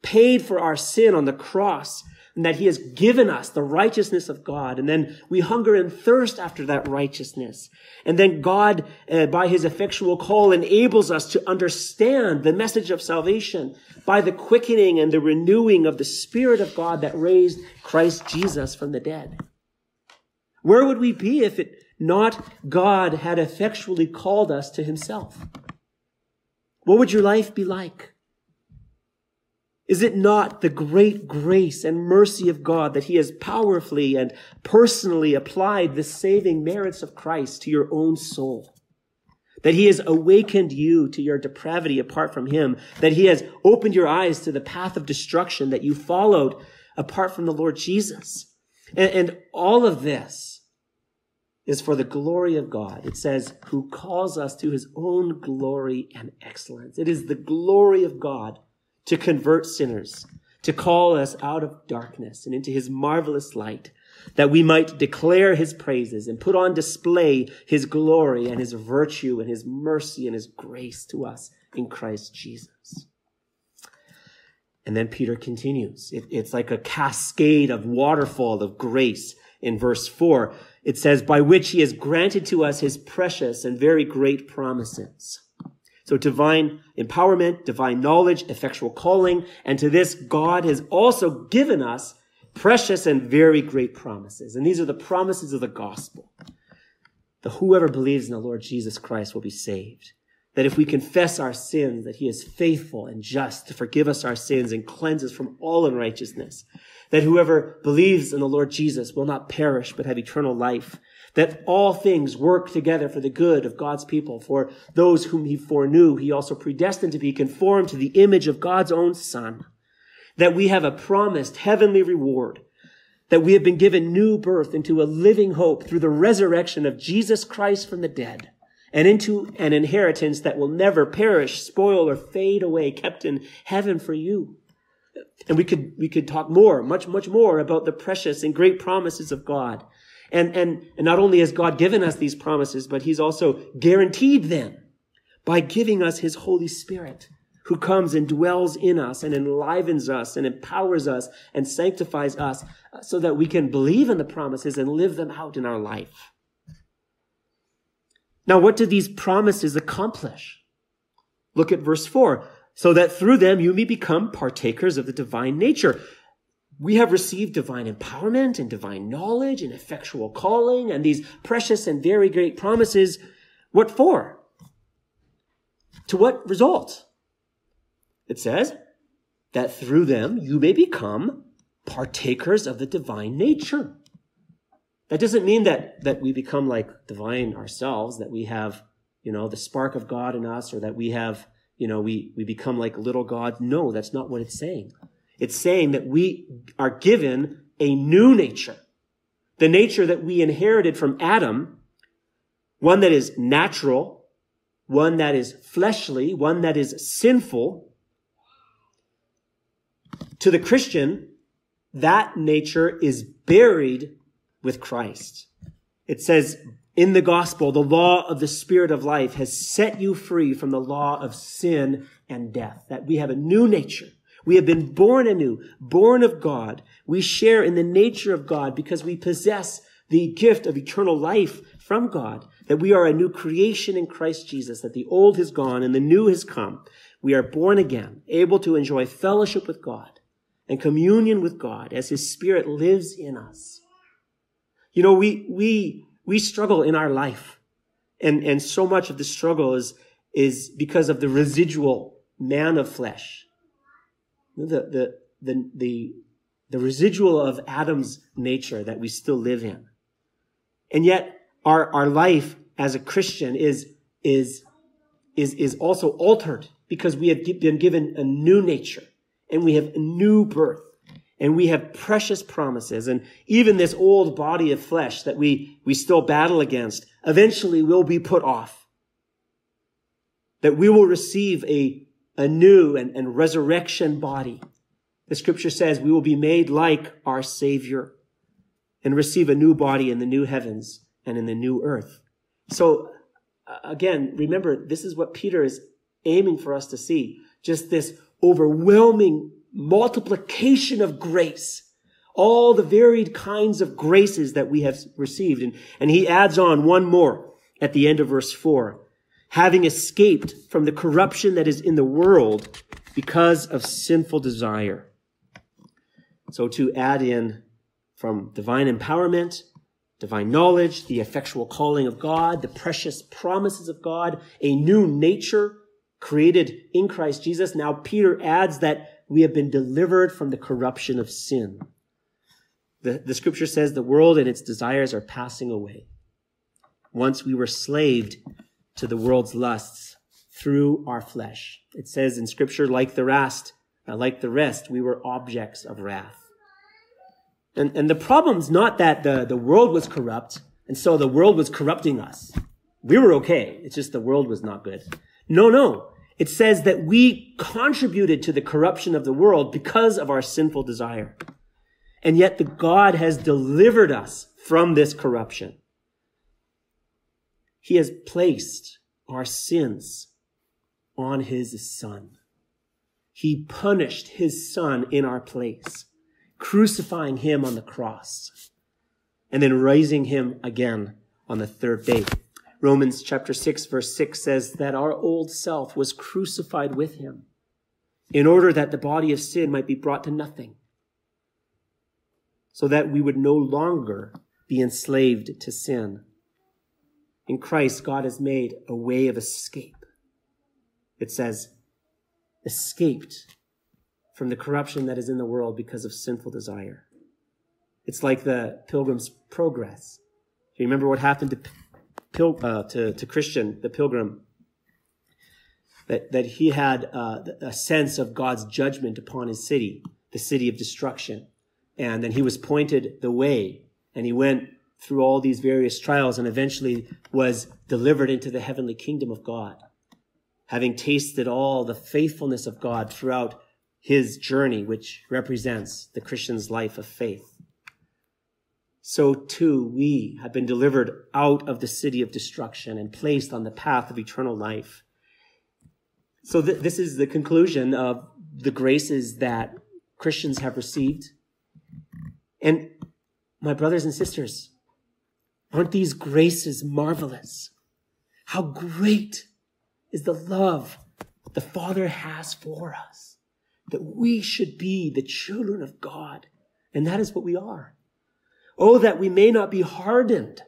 paid for our sin on the cross, and that he has given us the righteousness of God. And then we hunger and thirst after that righteousness. And then God, by his effectual call, enables us to understand the message of salvation by the quickening and the renewing of the Spirit of God that raised Christ Jesus from the dead. Where would we be if it not God had effectually called us to himself? What would your life be like? Is it not the great grace and mercy of God that he has powerfully and personally applied the saving merits of Christ to your own soul? That he has awakened you to your depravity apart from him? That he has opened your eyes to the path of destruction that you followed apart from the Lord Jesus? And all of this is for the glory of God. It says, who calls us to his own glory and excellence. It is the glory of God to convert sinners, to call us out of darkness and into his marvelous light, that we might declare his praises and put on display his glory and his virtue and his mercy and his grace to us in Christ Jesus. And then Peter continues. It's like a cascade of waterfall of grace. In verse 4, it says, by which he has granted to us his precious and very great promises. So divine empowerment, divine knowledge, effectual calling, and to this God has also given us precious and very great promises. And these are the promises of the gospel. That whoever believes in the Lord Jesus Christ will be saved. That if we confess our sins, that he is faithful and just to forgive us our sins and cleanse us from all unrighteousness. That whoever believes in the Lord Jesus will not perish but have eternal life. That all things work together for the good of God's people. For those whom he foreknew, he also predestined to be conformed to the image of God's own Son. That we have a promised heavenly reward. That we have been given new birth into a living hope through the resurrection of Jesus Christ from the dead. And into an inheritance that will never perish, spoil, or fade away, kept in heaven for you. And we could talk more, much more about the precious and great promises of God. And not only has God given us these promises, but he's also guaranteed them by giving us his Holy Spirit, who comes and dwells in us and enlivens us and empowers us and sanctifies us so that we can believe in the promises and live them out in our life. Now, what do these promises accomplish? Look at verse 4. So that through them you may become partakers of the divine nature. We have received divine empowerment and divine knowledge and effectual calling and these precious and very great promises. What for? To what result? It says that through them you may become partakers of the divine nature. That doesn't mean that we become like divine ourselves, that we have, the spark of God in us, or that we have, we become like little God. No, that's not what it's saying. It's saying that we are given a new nature, the nature that we inherited from Adam, one that is natural, one that is fleshly, one that is sinful. To the Christian, that nature is buried with Christ. It says in the gospel, the law of the Spirit of life has set you free from the law of sin and death, that we have a new nature. We have been born anew, born of God. We share in the nature of God because we possess the gift of eternal life from God, that we are a new creation in Christ Jesus, that the old has gone and the new has come. We are born again, able to enjoy fellowship with God and communion with God as his Spirit lives in us. We struggle in our life, and so much of the struggle is because of the residual man of flesh, the residual of Adam's nature that we still live in, and yet our life as a Christian is also altered because we have been given a new nature and we have a new birth. And we have precious promises. And even this old body of flesh that we still battle against eventually will be put off. that we will receive a new and resurrection body. The scripture says we will be made like our Savior and receive a new body in the new heavens and in the new earth. So again, remember, this is what Peter is aiming for us to see. Just this overwhelming multiplication of grace. All the varied kinds of graces that we have received. And he adds on one more at the end of verse 4. Having escaped from the corruption that is in the world because of sinful desire. So to add in from divine empowerment, divine knowledge, the effectual calling of God, the precious promises of God, a new nature created in Christ Jesus. Now Peter adds that we have been delivered from the corruption of sin. The scripture says the world and its desires are passing away. Once we were slaved to the world's lusts through our flesh. It says in scripture, like the rest, we were objects of wrath. And the problem's not that the world was corrupt, and so the world was corrupting us. We were okay. It's just the world was not good. No. It says that we contributed to the corruption of the world because of our sinful desire. And yet the God has delivered us from this corruption. He has placed our sins on his Son. He punished his Son in our place, crucifying him on the cross, and then raising him again on the third day. Romans chapter 6, verse 6 says that our old self was crucified with him in order that the body of sin might be brought to nothing, so that we would no longer be enslaved to sin. In Christ, God has made a way of escape. It says, escaped from the corruption that is in the world because of sinful desire. It's like the Pilgrim's Progress. Do you remember what happened to Christian, the pilgrim? That he had a sense of God's judgment upon his city, the city of destruction. And then he was pointed the way, and he went through all these various trials and eventually was delivered into the heavenly kingdom of God, having tasted all the faithfulness of God throughout his journey, which represents the Christian's life of faith. So too, we have been delivered out of the city of destruction and placed on the path of eternal life. So this is the conclusion of the graces that Christians have received. And my brothers and sisters, aren't these graces marvelous? How great is the love the Father has for us, that we should be the children of God. And that is what we are. Oh, that we may not be hardened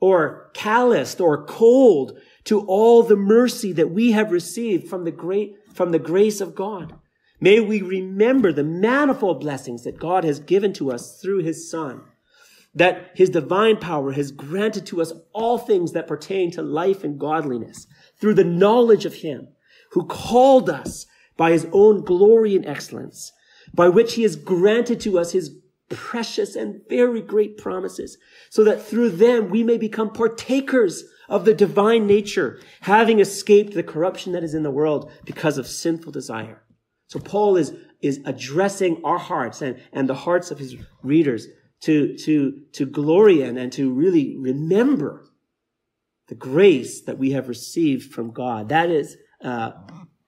or calloused or cold to all the mercy that we have received from the grace of God. May we remember the manifold blessings that God has given to us through his Son, that his divine power has granted to us all things that pertain to life and godliness through the knowledge of him who called us by his own glory and excellence, by which he has granted to us his precious and very great promises, so that through them we may become partakers of the divine nature, having escaped the corruption that is in the world because of sinful desire. So Paul is addressing our hearts and the hearts of his readers to glory in and to really remember the grace that we have received from God. That is,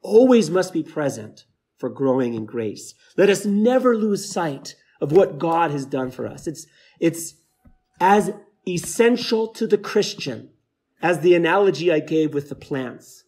always must be present for growing in grace. Let us never lose sight of what God has done for us. It's as essential to the Christian as the analogy I gave with the plants.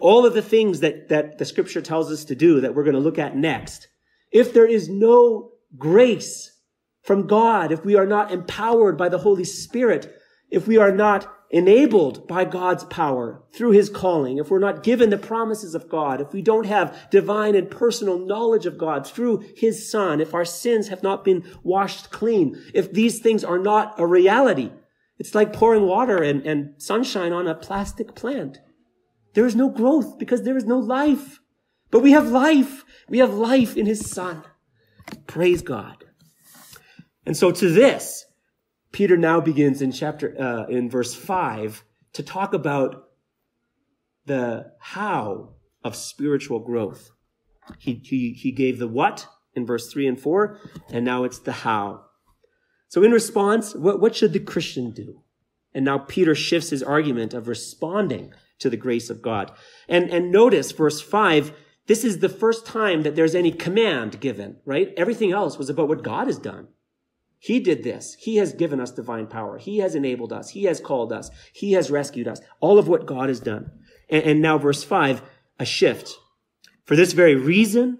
All of the things that the scripture tells us to do that we're going to look at next. If there is no grace from God, if we are not empowered by the Holy Spirit, if we are not enabled by God's power through his calling, if we're not given the promises of God, if we don't have divine and personal knowledge of God through his Son, if our sins have not been washed clean, if these things are not a reality, it's like pouring water and sunshine on a plastic plant. There is no growth because there is no life. But we have life. We have life in his Son. Praise God. And so to this, Peter now begins in verse 5 to talk about the how of spiritual growth. He gave the what in verse 3 and 4, and now it's the how. So in response, what should the Christian do? And now Peter shifts his argument of responding to the grace of God. And notice verse 5, this is the first time that there's any command given, right? Everything else was about what God has done. He did this. He has given us divine power. He has enabled us. He has called us. He has rescued us. All of what God has done. And now verse 5, a shift. For this very reason,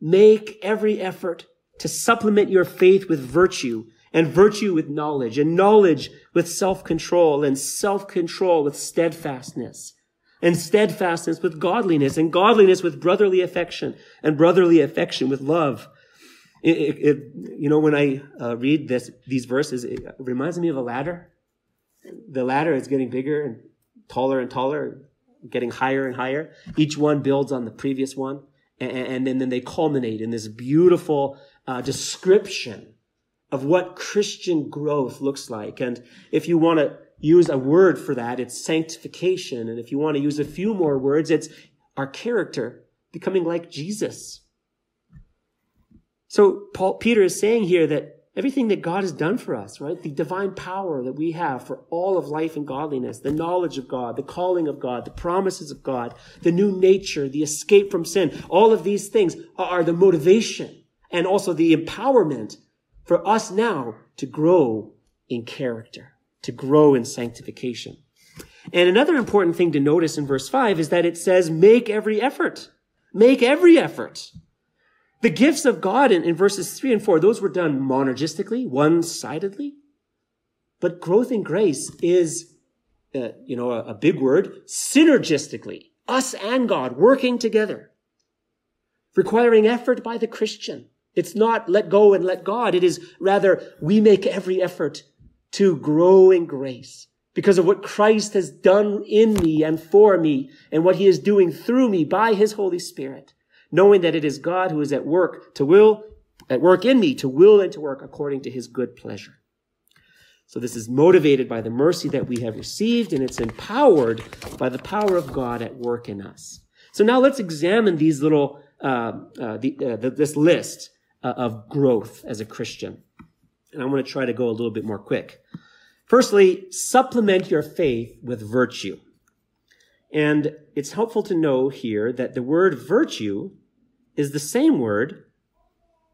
make every effort to supplement your faith with virtue, and virtue with knowledge, and knowledge with self-control, and self-control with steadfastness, and steadfastness with godliness, and godliness with brotherly affection, and brotherly affection with love. When I read these verses, it reminds me of a ladder. The ladder is getting bigger and taller, getting higher and higher. Each one builds on the previous one, and then they culminate in this beautiful description of what Christian growth looks like. And if you want to use a word for that, it's sanctification. And if you want to use a few more words, it's our character becoming like Jesus. So Peter is saying here that everything that God has done for us, right? The divine power that we have for all of life and godliness, the knowledge of God, the calling of God, the promises of God, the new nature, the escape from sin, all of these things are the motivation and also the empowerment for us now to grow in character, to grow in sanctification. And another important thing to notice in verse 5 is that it says, make every effort. Make every effort. The gifts of God in verses 3 and 4, those were done monergistically, one-sidedly. But growth in grace is, a big word, synergistically. Us and God working together. Requiring effort by the Christian. It's not let go and let God. It is rather we make every effort to grow in grace because of what Christ has done in me and for me and what he is doing through me by his Holy Spirit, knowing that it is God who is at work in me to will and to work according to his good pleasure. So this is motivated by the mercy that we have received, and it's empowered by the power of God at work in us. So now let's examine these little this list of growth as a Christian. And I'm going to try to go a little bit more quick. Firstly, supplement your faith with virtue. And it's helpful to know here that the word virtue is the same word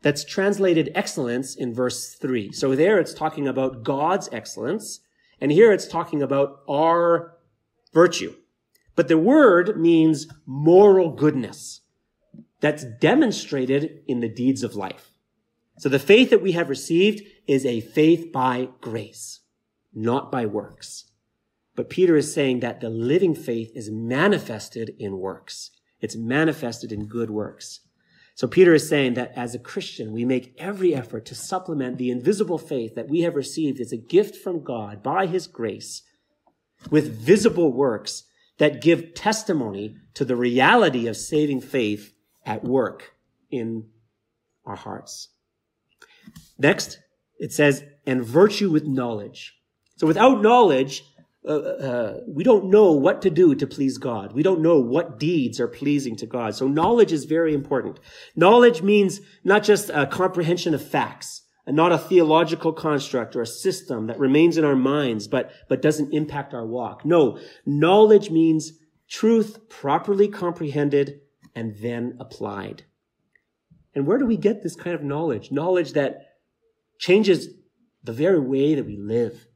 that's translated excellence in verse 3. So there it's talking about God's excellence, and here it's talking about our virtue. But the word means moral goodness. That's demonstrated in the deeds of life. So the faith that we have received is a faith by grace, not by works. But Peter is saying that the living faith is manifested in works. It's manifested in good works. So Peter is saying that as a Christian, we make every effort to supplement the invisible faith that we have received as a gift from God by his grace with visible works that give testimony to the reality of saving faith at work in our hearts. Next, it says, and virtue with knowledge. So without knowledge, we don't know what to do to please God. We don't know what deeds are pleasing to God. So knowledge is very important. Knowledge means not just a comprehension of facts, and not a theological construct or a system that remains in our minds, but doesn't impact our walk. No, knowledge means truth properly comprehended and then applied. And where do we get this kind of knowledge? Knowledge that changes the very way that we live.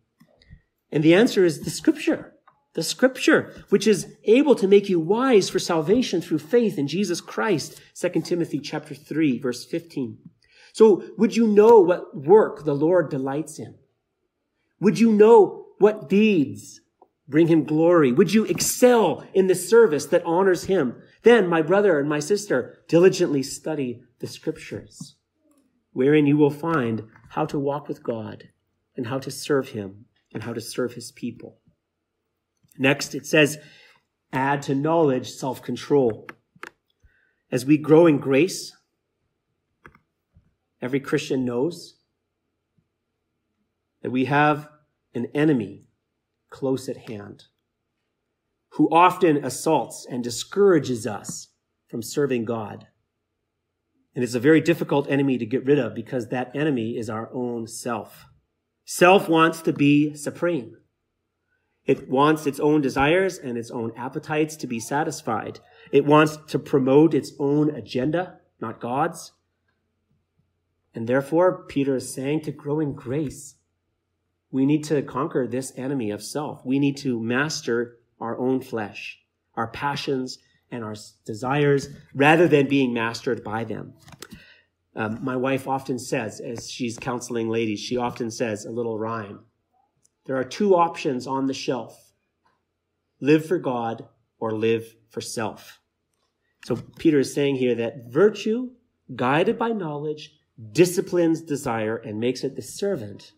And the answer is the Scripture. The Scripture, which is able to make you wise for salvation through faith in Jesus Christ. 2nd Timothy chapter 3, verse 15. So would you know what work the Lord delights in? Would you know what deeds bring him glory? Would you excel in the service that honors him? Then, my brother and my sister, diligently study the Scriptures, wherein you will find how to walk with God and how to serve him and how to serve his people. Next, it says, add to knowledge self-control. As we grow in grace, every Christian knows that we have an enemy close at hand, who often assaults and discourages us from serving God. And it's a very difficult enemy to get rid of, because that enemy is our own self. Self wants to be supreme. It wants its own desires and its own appetites to be satisfied. It wants to promote its own agenda, not God's. And therefore, Peter is saying, to grow in grace, we need to conquer this enemy of self. We need to master our own flesh, our passions, and our desires, rather than being mastered by them. My wife often says, as she's counseling ladies, she often says a little rhyme. There are two options on the shelf: live for God or live for self. So Peter is saying here that virtue, guided by knowledge, disciplines desire and makes it the servant,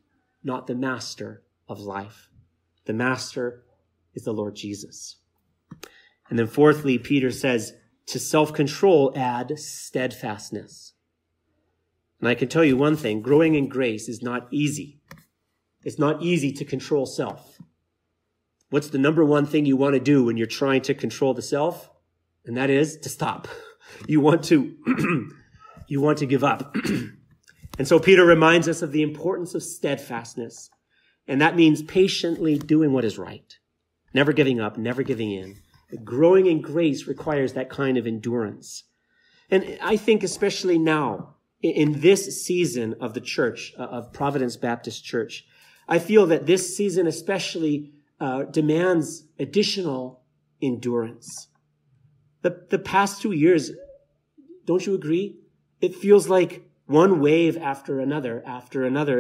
not the master of life. The master is the Lord Jesus. And then fourthly, Peter says, to self-control, add steadfastness. And I can tell you one thing, growing in grace is not easy. It's not easy to control self. What's the number one thing you want to do when you're trying to control the self? And that is to stop. You want to give up. And so Peter reminds us of the importance of steadfastness. And that means patiently doing what is right. Never giving up, never giving in. Growing in grace requires that kind of endurance. And I think especially now, in this season of the church, of Providence Baptist Church, I feel that this season especially demands additional endurance. The past 2 years, don't you agree? It feels like one wave after another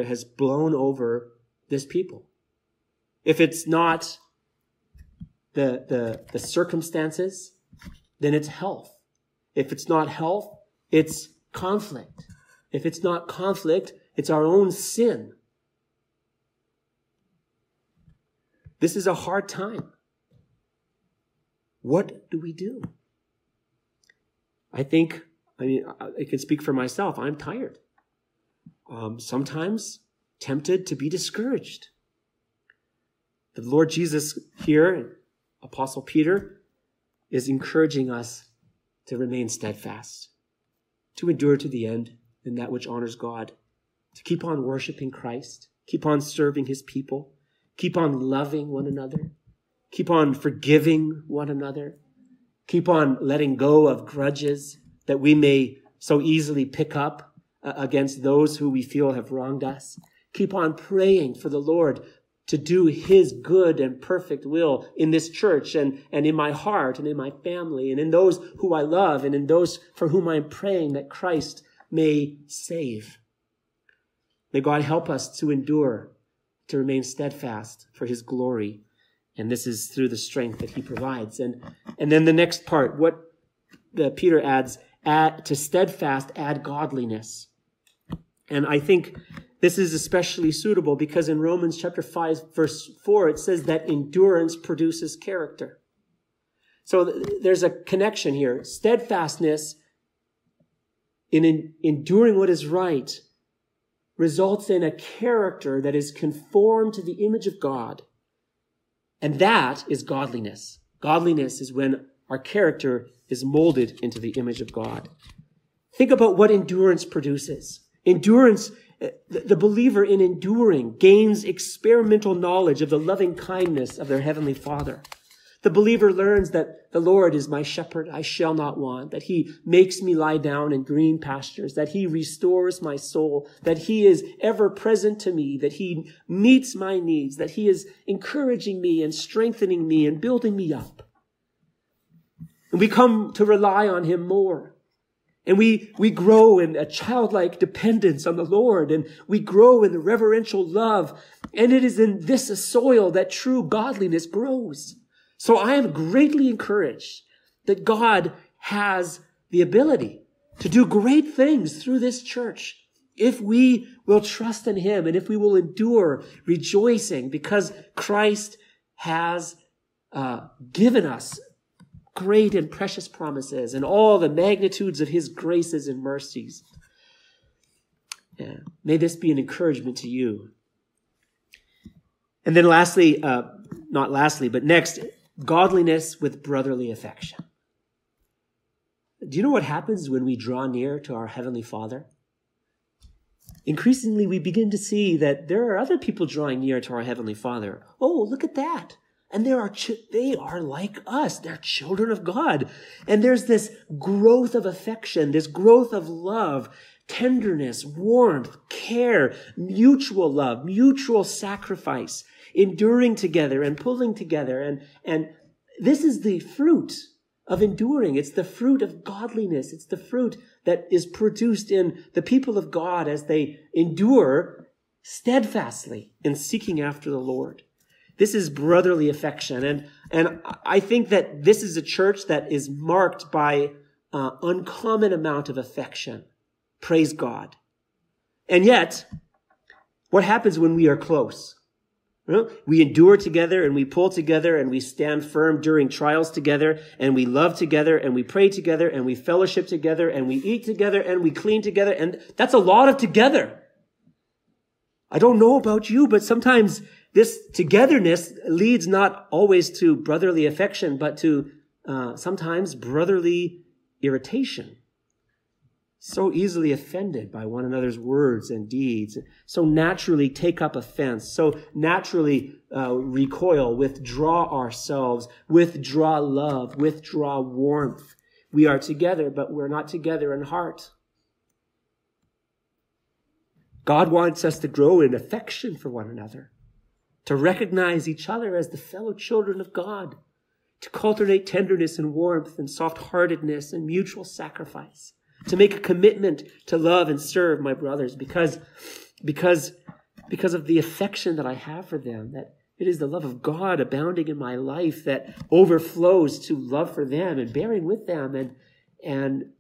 has blown over this people. If it's not the circumstances, then it's health. If it's not health, it's conflict. If it's not conflict, it's our own sin. This is a hard time. What do we do? I can speak for myself. I'm tired. Sometimes tempted to be discouraged. The Lord Jesus here, Apostle Peter, is encouraging us to remain steadfast, to endure to the end in that which honors God, to keep on worshiping Christ, keep on serving his people, keep on loving one another, keep on forgiving one another, keep on letting go of grudges that we may so easily pick up against those who we feel have wronged us. Keep on praying for the Lord to do his good and perfect will in this church and in my heart and in my family and in those who I love and in those for whom I'm praying that Christ may save. May God help us to endure, to remain steadfast for his glory. And this is through the strength that he provides. And then the next part, what Peter adds, to steadfast, add godliness. And I think this is especially suitable because in Romans chapter 5, verse 4, it says that endurance produces character. So there's a connection here. Steadfastness in enduring what is right results in a character that is conformed to the image of God. And that is godliness. Godliness is when our character is molded into the image of God. Think about what endurance produces. Endurance, the believer in enduring gains experimental knowledge of the loving kindness of their Heavenly Father. The believer learns that the Lord is my shepherd, I shall not want, that he makes me lie down in green pastures, that he restores my soul, that he is ever present to me, that he meets my needs, that he is encouraging me and strengthening me and building me up. And we come to rely on him more. And we grow in a childlike dependence on the Lord, and we grow in the reverential love. And it is in this soil that true godliness grows. So I am greatly encouraged that God has the ability to do great things through this church if we will trust in him and if we will endure rejoicing, because Christ has given us great and precious promises and all the magnitudes of his graces and mercies. Yeah. May this be an encouragement to you. And then lastly, next, godliness with brotherly affection. Do you know what happens when we draw near to our Heavenly Father? Increasingly, we begin to see that there are other people drawing near to our Heavenly Father. Oh, look at that. And they are like us. They're children of God. And there's this growth of affection, this growth of love, tenderness, warmth, care, mutual love, mutual sacrifice, enduring together and pulling together. And this is the fruit of enduring. It's the fruit of godliness. It's the fruit that is produced in the people of God as they endure steadfastly in seeking after the Lord. This is brotherly affection. And I think that this is a church that is marked by uncommon amount of affection. Praise God. And yet, what happens when we are close? Well, we endure together and we pull together and we stand firm during trials together and we love together and we pray together and we fellowship together and we eat together and we clean together. And that's a lot of together. I don't know about you, but sometimes this togetherness leads not always to brotherly affection, but to sometimes brotherly irritation. So easily offended by one another's words and deeds, so naturally take up offense, so naturally recoil, withdraw ourselves, withdraw love, withdraw warmth. We are together, but we're not together in heart. God wants us to grow in affection for one another, to recognize each other as the fellow children of God, to cultivate tenderness and warmth and soft-heartedness and mutual sacrifice, to make a commitment to love and serve my brothers because of the affection that I have for them, that it is the love of God abounding in my life that overflows to love for them and bearing with them and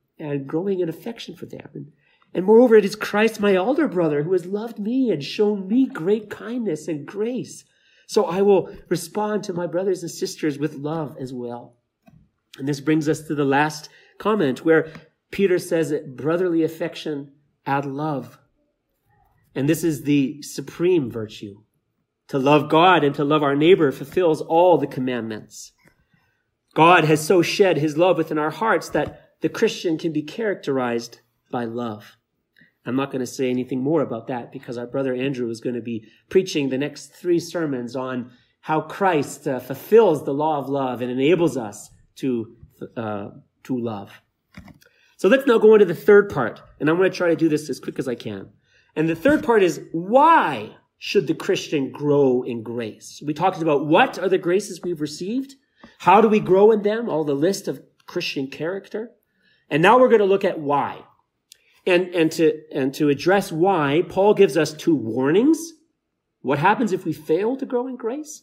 growing in affection for them. And moreover, it is Christ, my elder brother, who has loved me and shown me great kindness and grace. So I will respond to my brothers and sisters with love as well. And this brings us to the last comment where Peter says it, brotherly affection, add love. And this is the supreme virtue. To love God and to love our neighbor fulfills all the commandments. God has so shed his love within our hearts that the Christian can be characterized by love. I'm not going to say anything more about that because our brother Andrew is going to be preaching the next 3 sermons on how Christ fulfills the law of love and enables us to love. So let's now go into the third part, and I'm going to try to do this as quick as I can. And the third part is, why should the Christian grow in grace? We talked about what are the graces we've received, how do we grow in them, all the list of Christian character, and now we're going to look at why. And to address why, Paul gives us 2 warnings, what happens if we fail to grow in grace,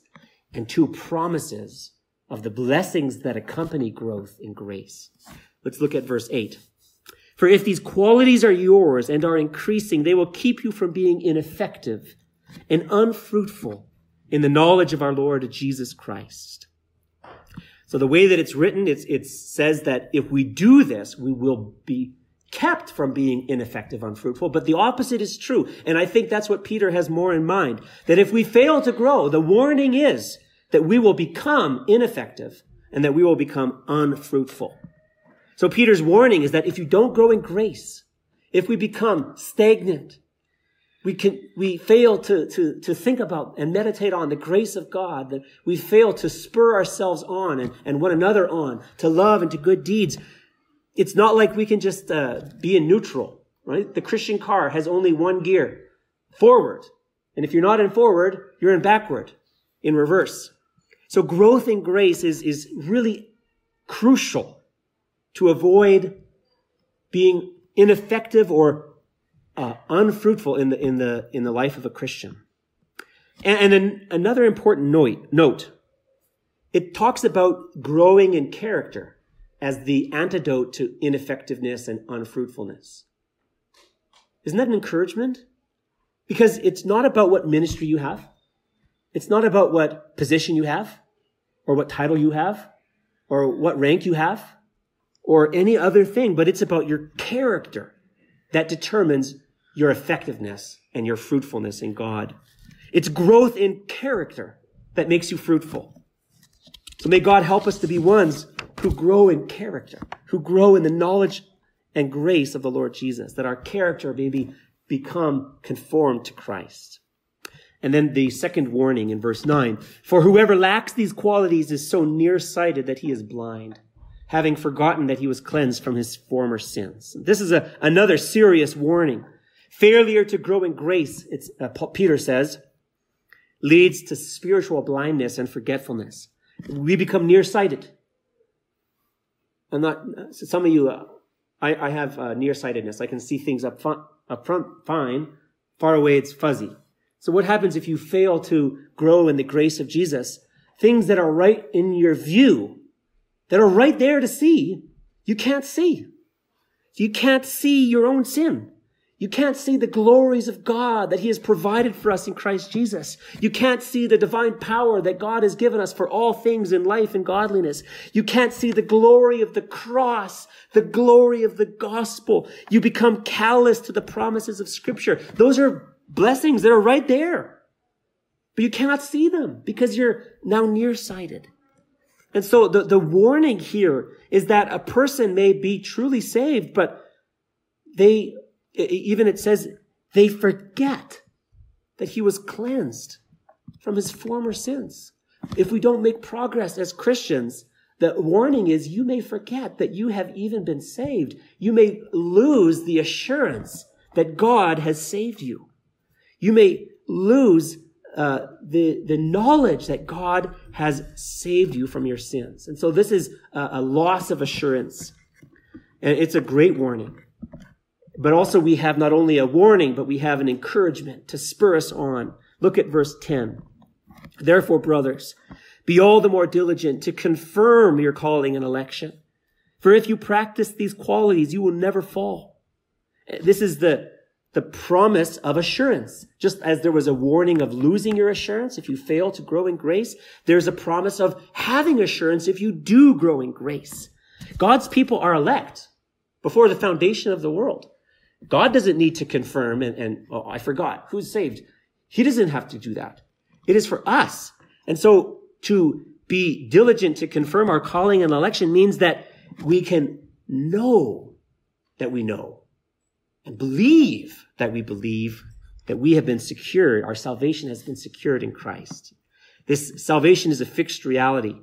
and 2 promises of the blessings that accompany growth in grace. Let's look at verse 8. For if these qualities are yours and are increasing, they will keep you from being ineffective and unfruitful in the knowledge of our Lord Jesus Christ. So the way that it's written, it says that if we do this, we will be kept from being ineffective, unfruitful. But the opposite is true. And I think that's what Peter has more in mind, that if we fail to grow, the warning is that we will become ineffective and that we will become unfruitful. So Peter's warning is that if you don't grow in grace, if we become stagnant, we fail to think about and meditate on the grace of God, that we fail to spur ourselves on and one another on to love and to good deeds. It's not like we can just be in neutral, right? The Christian car has only one gear, forward. And if you're not in forward, you're in backward, in reverse. So growth in grace is really crucial to avoid being ineffective or unfruitful in the life of a Christian. And another important note, it talks about growing in character as the antidote to ineffectiveness and unfruitfulness. Isn't that an encouragement? Because it's not about what ministry you have. It's not about what position you have or what title you have or what rank you have, or any other thing, but it's about your character that determines your effectiveness and your fruitfulness in God. It's growth in character that makes you fruitful. So may God help us to be ones who grow in character, who grow in the knowledge and grace of the Lord Jesus, that our character may become conformed to Christ. And then the second warning in verse 9, for whoever lacks these qualities is so nearsighted that he is blind, having forgotten that he was cleansed from his former sins. This is another serious warning. Failure to grow in grace, Peter says, leads to spiritual blindness and forgetfulness. We become nearsighted. Some of you, I have nearsightedness. I can see things up front fine. Far away, it's fuzzy. So what happens if you fail to grow in the grace of Jesus? Things that are right in your view, that are right there to see, you can't see. You can't see your own sin. You can't see the glories of God that he has provided for us in Christ Jesus. You can't see the divine power that God has given us for all things in life and godliness. You can't see the glory of the cross, the glory of the gospel. You become callous to the promises of Scripture. Those are blessings that are right there, but you cannot see them because you're now nearsighted. And so the warning here is that a person may be truly saved, but it says they forget that he was cleansed from his former sins. If we don't make progress as Christians, the warning is you may forget that you have even been saved. You may lose the assurance that God has saved you. You may lose the knowledge that God has saved you from your sins. And so this is a loss of assurance. And it's a great warning. But also we have not only a warning, but we have an encouragement to spur us on. Look at verse 10. Therefore, brothers, be all the more diligent to confirm your calling and election. For if you practice these qualities, you will never fall. This is the promise of assurance. Just as there was a warning of losing your assurance if you fail to grow in grace, there's a promise of having assurance if you do grow in grace. God's people are elect before the foundation of the world. God doesn't need to confirm I forgot who's saved. He doesn't have to do that. It is for us. And so to be diligent to confirm our calling and election means that we can know that we know and believe that we have been secured. Our salvation has been secured in Christ. This salvation is a fixed reality.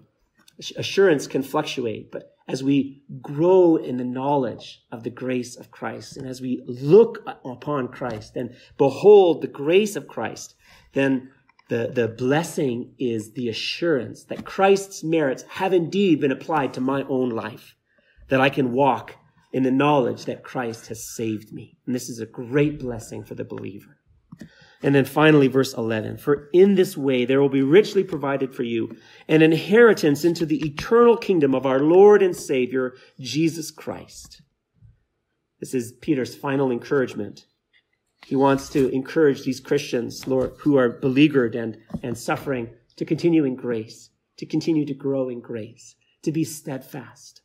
Assurance can fluctuate, but as we grow in the knowledge of the grace of Christ, and as we look upon Christ and behold the grace of Christ, then the blessing is the assurance that Christ's merits have indeed been applied to my own life, that I can walk in the knowledge that Christ has saved me. And this is a great blessing for the believer. And then finally, verse 11, for in this way there will be richly provided for you an inheritance into the eternal kingdom of our Lord and Savior, Jesus Christ. This is Peter's final encouragement. He wants to encourage these Christians, Lord, who are beleaguered and suffering, to continue in grace, to continue to grow in grace, to be steadfast,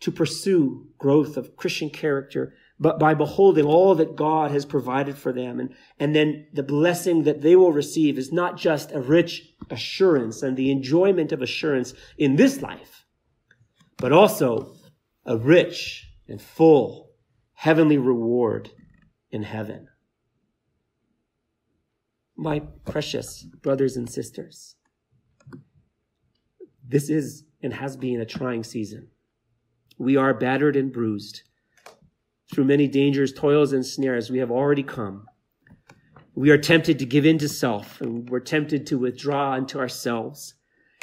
to pursue growth of Christian character, but by beholding all that God has provided for them. And then the blessing that they will receive is not just a rich assurance and the enjoyment of assurance in this life, but also a rich and full heavenly reward in heaven. My precious brothers and sisters, this is and has been a trying season. We are battered and bruised. Through many dangers, toils, and snares, we have already come. We are tempted to give in to self, and we're tempted to withdraw into ourselves,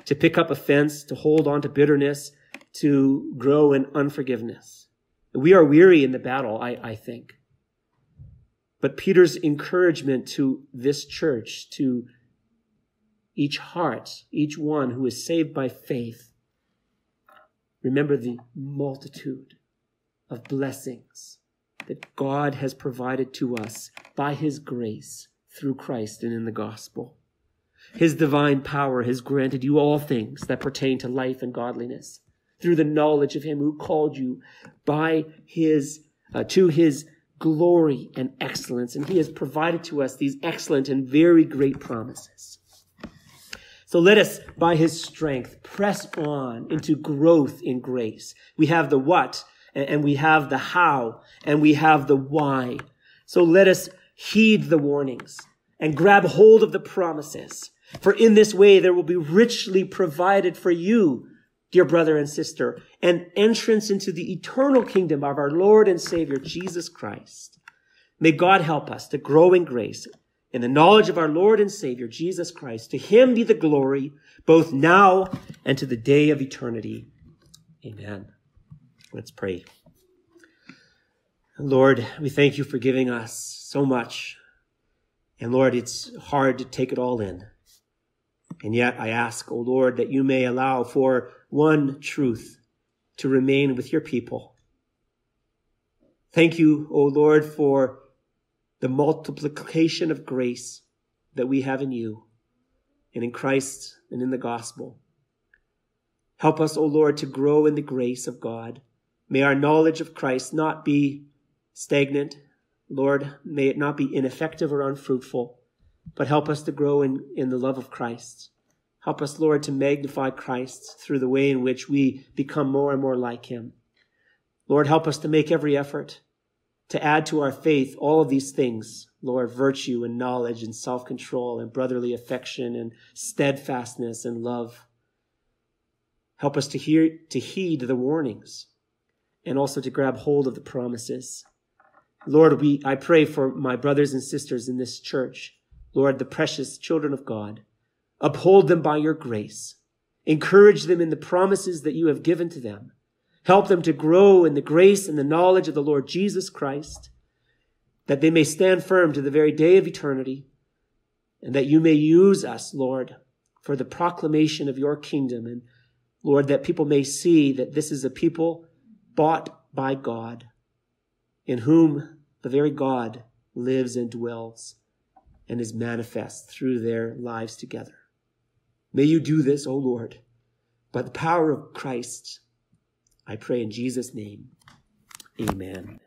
to pick up offense, to hold on to bitterness, to grow in unforgiveness. We are weary in the battle, I think. But Peter's encouragement to this church, to each heart, each one who is saved by faith, remember the multitude of blessings that God has provided to us by his grace through Christ and in the gospel. His divine power has granted you all things that pertain to life and godliness through the knowledge of him who called you by to his glory and excellence. And he has provided to us these excellent and very great promises. So let us, by his strength, press on into growth in grace. We have the what, and we have the how, and we have the why. So let us heed the warnings and grab hold of the promises. For in this way, there will be richly provided for you, dear brother and sister, an entrance into the eternal kingdom of our Lord and Savior, Jesus Christ. May God help us to grow in grace in the knowledge of our Lord and Savior, Jesus Christ. To him be the glory, both now and to the day of eternity. Amen. Let's pray. Lord, we thank you for giving us so much. And Lord, it's hard to take it all in. And yet I ask, O Lord, that you may allow for one truth to remain with your people. Thank you, O Lord, for the multiplication of grace that we have in you and in Christ and in the gospel. Help us, O Lord, to grow in the grace of God. May our knowledge of Christ not be stagnant. Lord, may it not be ineffective or unfruitful, but help us to grow in the love of Christ. Help us, Lord, to magnify Christ through the way in which we become more and more like him. Lord, help us to make every effort to add to our faith all of these things, Lord, virtue and knowledge and self-control and brotherly affection and steadfastness and love. Help us to heed the warnings and also to grab hold of the promises. Lord, I pray for my brothers and sisters in this church, Lord, the precious children of God. Uphold them by your grace. Encourage them in the promises that you have given to them. Help them to grow in the grace and the knowledge of the Lord Jesus Christ, that they may stand firm to the very day of eternity, and that you may use us, Lord, for the proclamation of your kingdom. And Lord, that people may see that this is a people bought by God, in whom the very God lives and dwells and is manifest through their lives together. May you do this, O Lord, by the power of Christ. I pray in Jesus' name. Amen.